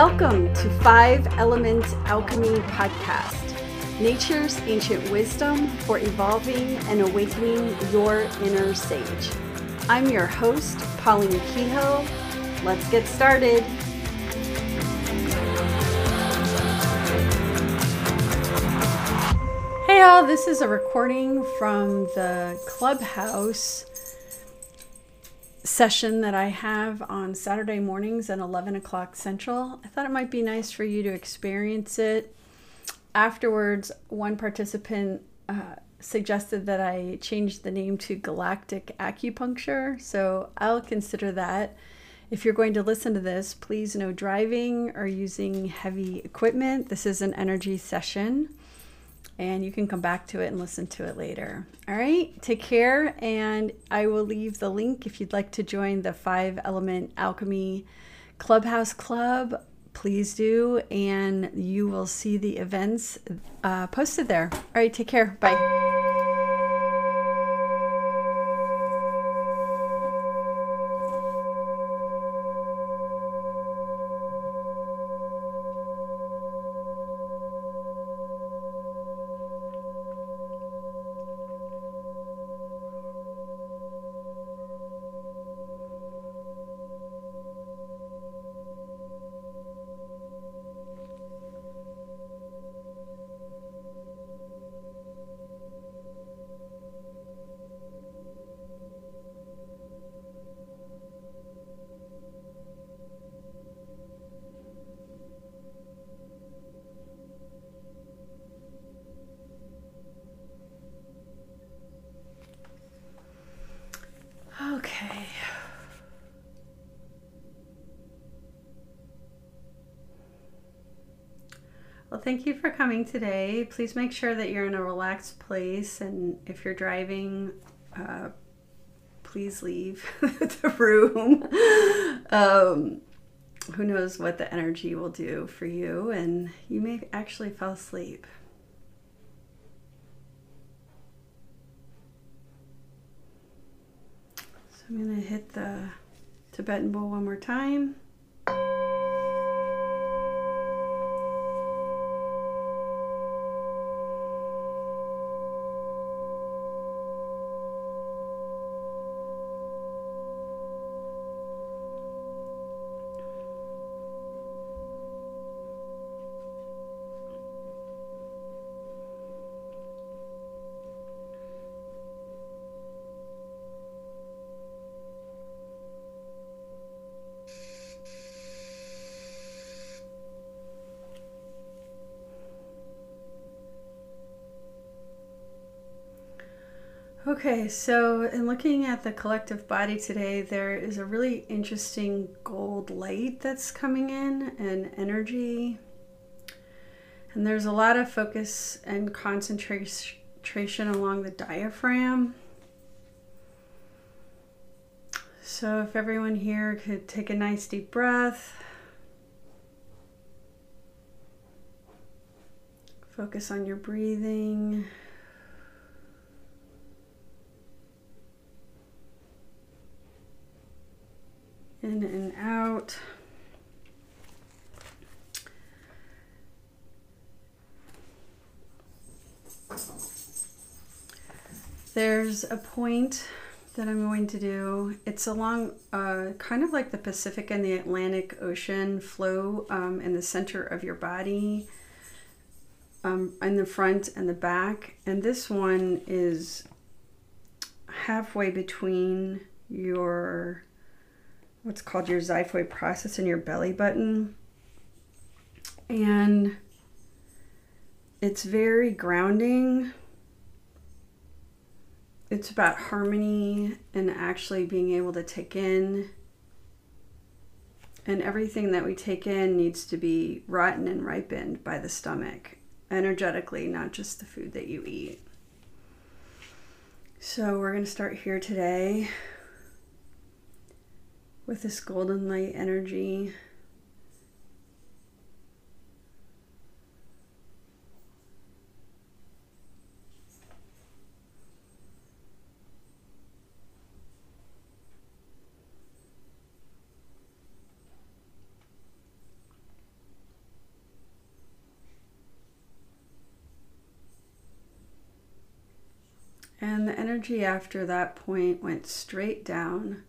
Welcome to Five Element Alchemy Podcast, nature's ancient wisdom for evolving and awakening your inner sage. I'm your host, Pauline Kehoe. Let's get started. Hey all, this is a recording from the Clubhouse session that I have on Saturday mornings at 11 o'clock Central. I thought it might be nice for you to experience it. Afterwards, one participant suggested that I change the name to Galactic Acupuncture, so I'll consider that. If you're going to listen to this, please no driving or using heavy equipment. This is an energy session, and you can come back to it and listen to it later. All right, take care, and I will leave the link if you'd like to join the Five Element Alchemy Clubhouse Club. Please do, and you will see the events posted there. All right, take care, bye. Well, thank you for coming today. Please make sure that you're in a relaxed place, and if you're driving, please leave the room. Who knows what the energy will do for you, and you may actually fall asleep. So I'm going to hit the Tibetan bowl one more time. Okay, so in looking at the collective body today, there is a really interesting gold light that's coming in and energy. And there's a lot of focus and concentration along the diaphragm. So if everyone here could take a nice deep breath, focus on your breathing. In and out. There's a point that I'm going to do. It's along kind of like the Pacific and the Atlantic Ocean flow in the center of your body, in the front and the back. And this one is halfway between your what's called your xiphoid process and your belly button. And it's very grounding. It's about harmony and actually being able to take in. And everything that we take in needs to be rotten and ripened by the stomach, energetically, not just the food that you eat. So we're going to start here today with this golden light energy. And the energy after that point went straight down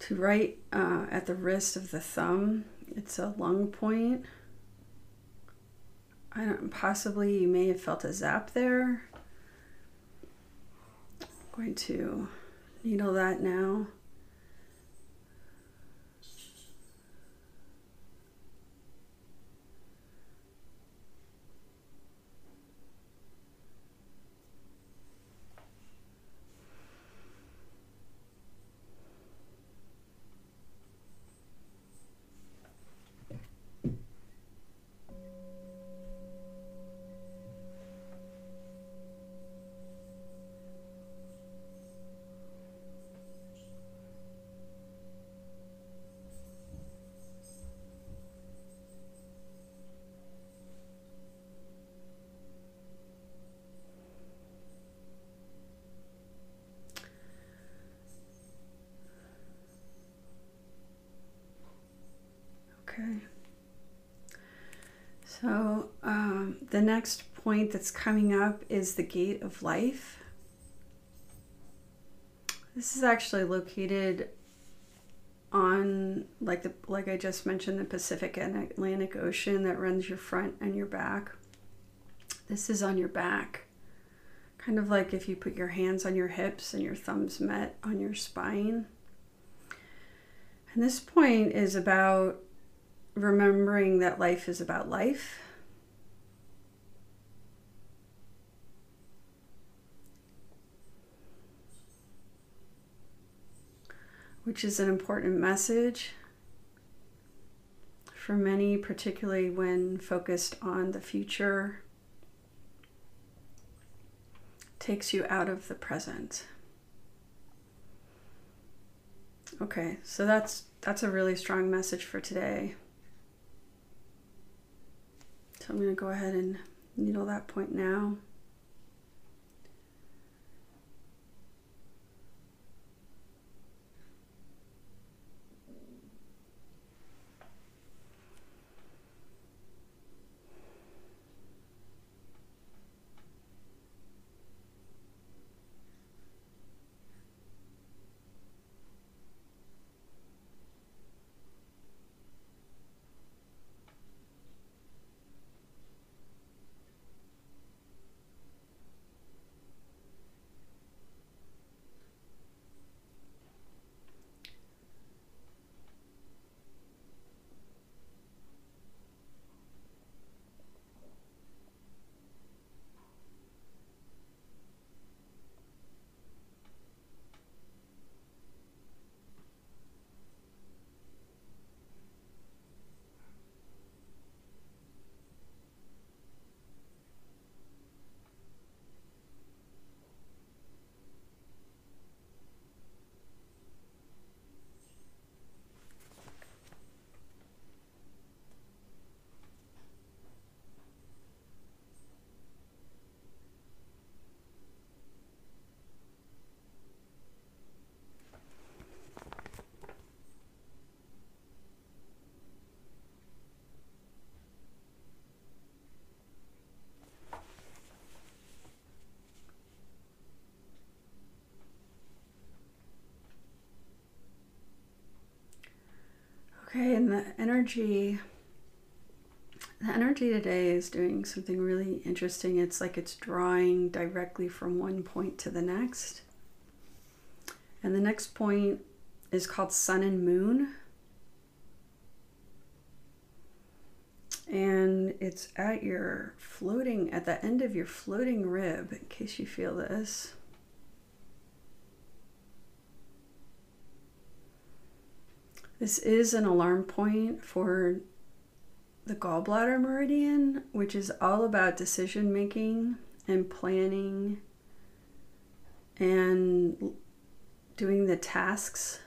to right at the wrist of the thumb. It's a lung point. Possibly you may have felt a zap there. I'm going to needle that now. So the next point that's coming up is the Gate of Life. This is actually located on, like I just mentioned, the Pacific and Atlantic Ocean that runs your front and your back. This is on your back, kind of like if you put your hands on your hips and your thumbs met on your spine. And this point is about remembering that life is about life. Which is an important message for many, particularly when focused on the future. Takes you out of the present. Okay, so that's a really strong message for today. So I'm going to go ahead and needle that point now. Okay, and the energy today is doing something really interesting. It's like it's drawing directly from one point to the next. And the next point is called Sun and Moon. And it's at your floating, at the end of your floating rib, in case you feel this. This is an alarm point for the gallbladder meridian, which is all about decision making and planning and doing the tasks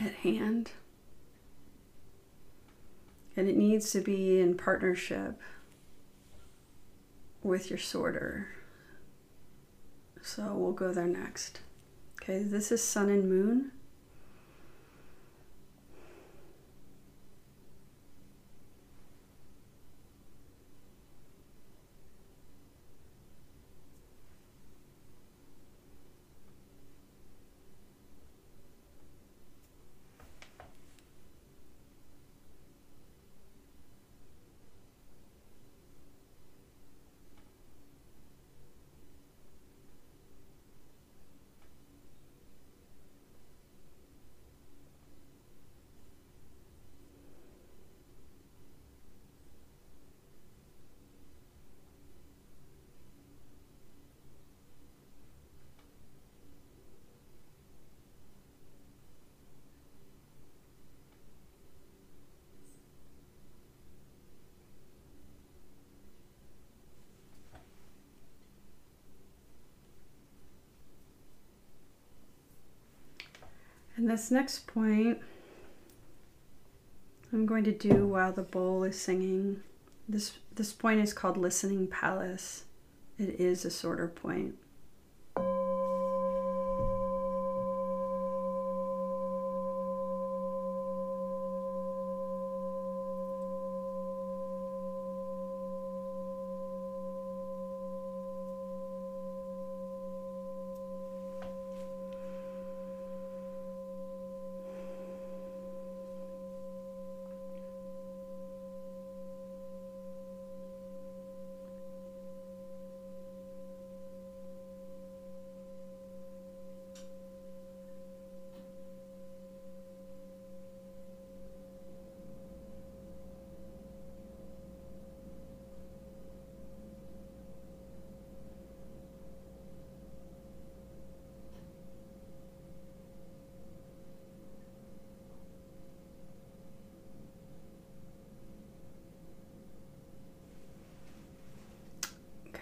at hand. And it needs to be in partnership with your sorter. So we'll go there next. Okay, this is Sun and Moon. And this next point I'm going to do while the bowl is singing. This point is called Listening Palace. It is a sorter point.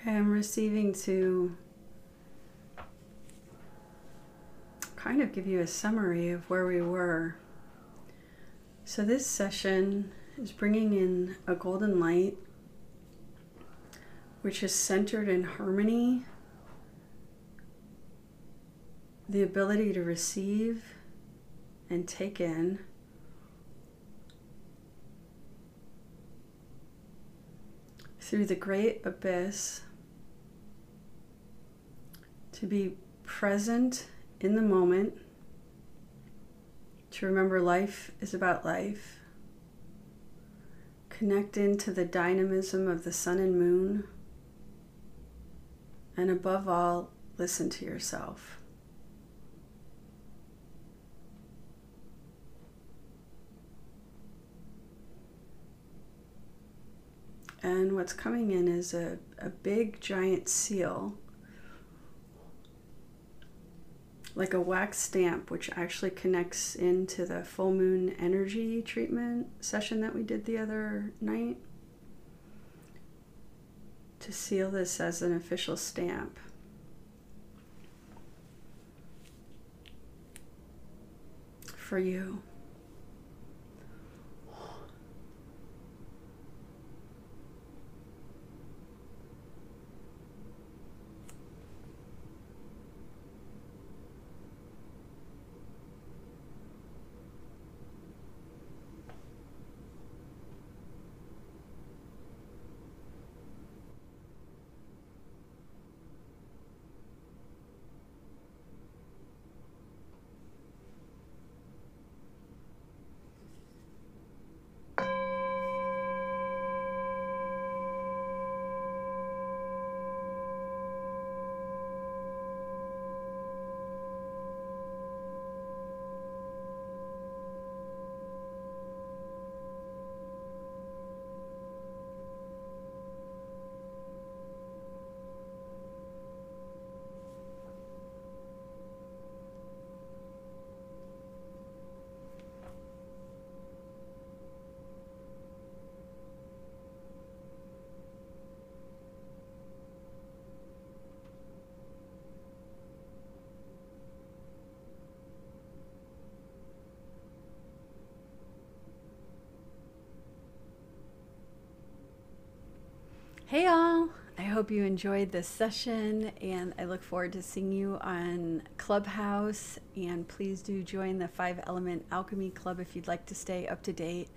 I'm receiving to kind of give you a summary of where we were. So this session is bringing in a golden light, which is centered in harmony, the ability to receive and take in, through the great abyss, to be present in the moment, to remember life is about life, connect into the dynamism of the sun and moon, and above all, listen to yourself. And what's coming in is a big giant seal, like a wax stamp, which actually connects into the full moon energy treatment session that we did the other night, to seal this as an official stamp. For you. Hey all, I hope you enjoyed this session, and I look forward to seeing you on Clubhouse, and please do join the 5 Element Alchemy Club if you'd like to stay up to date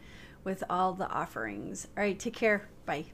with all the offerings. All right, take care. Bye.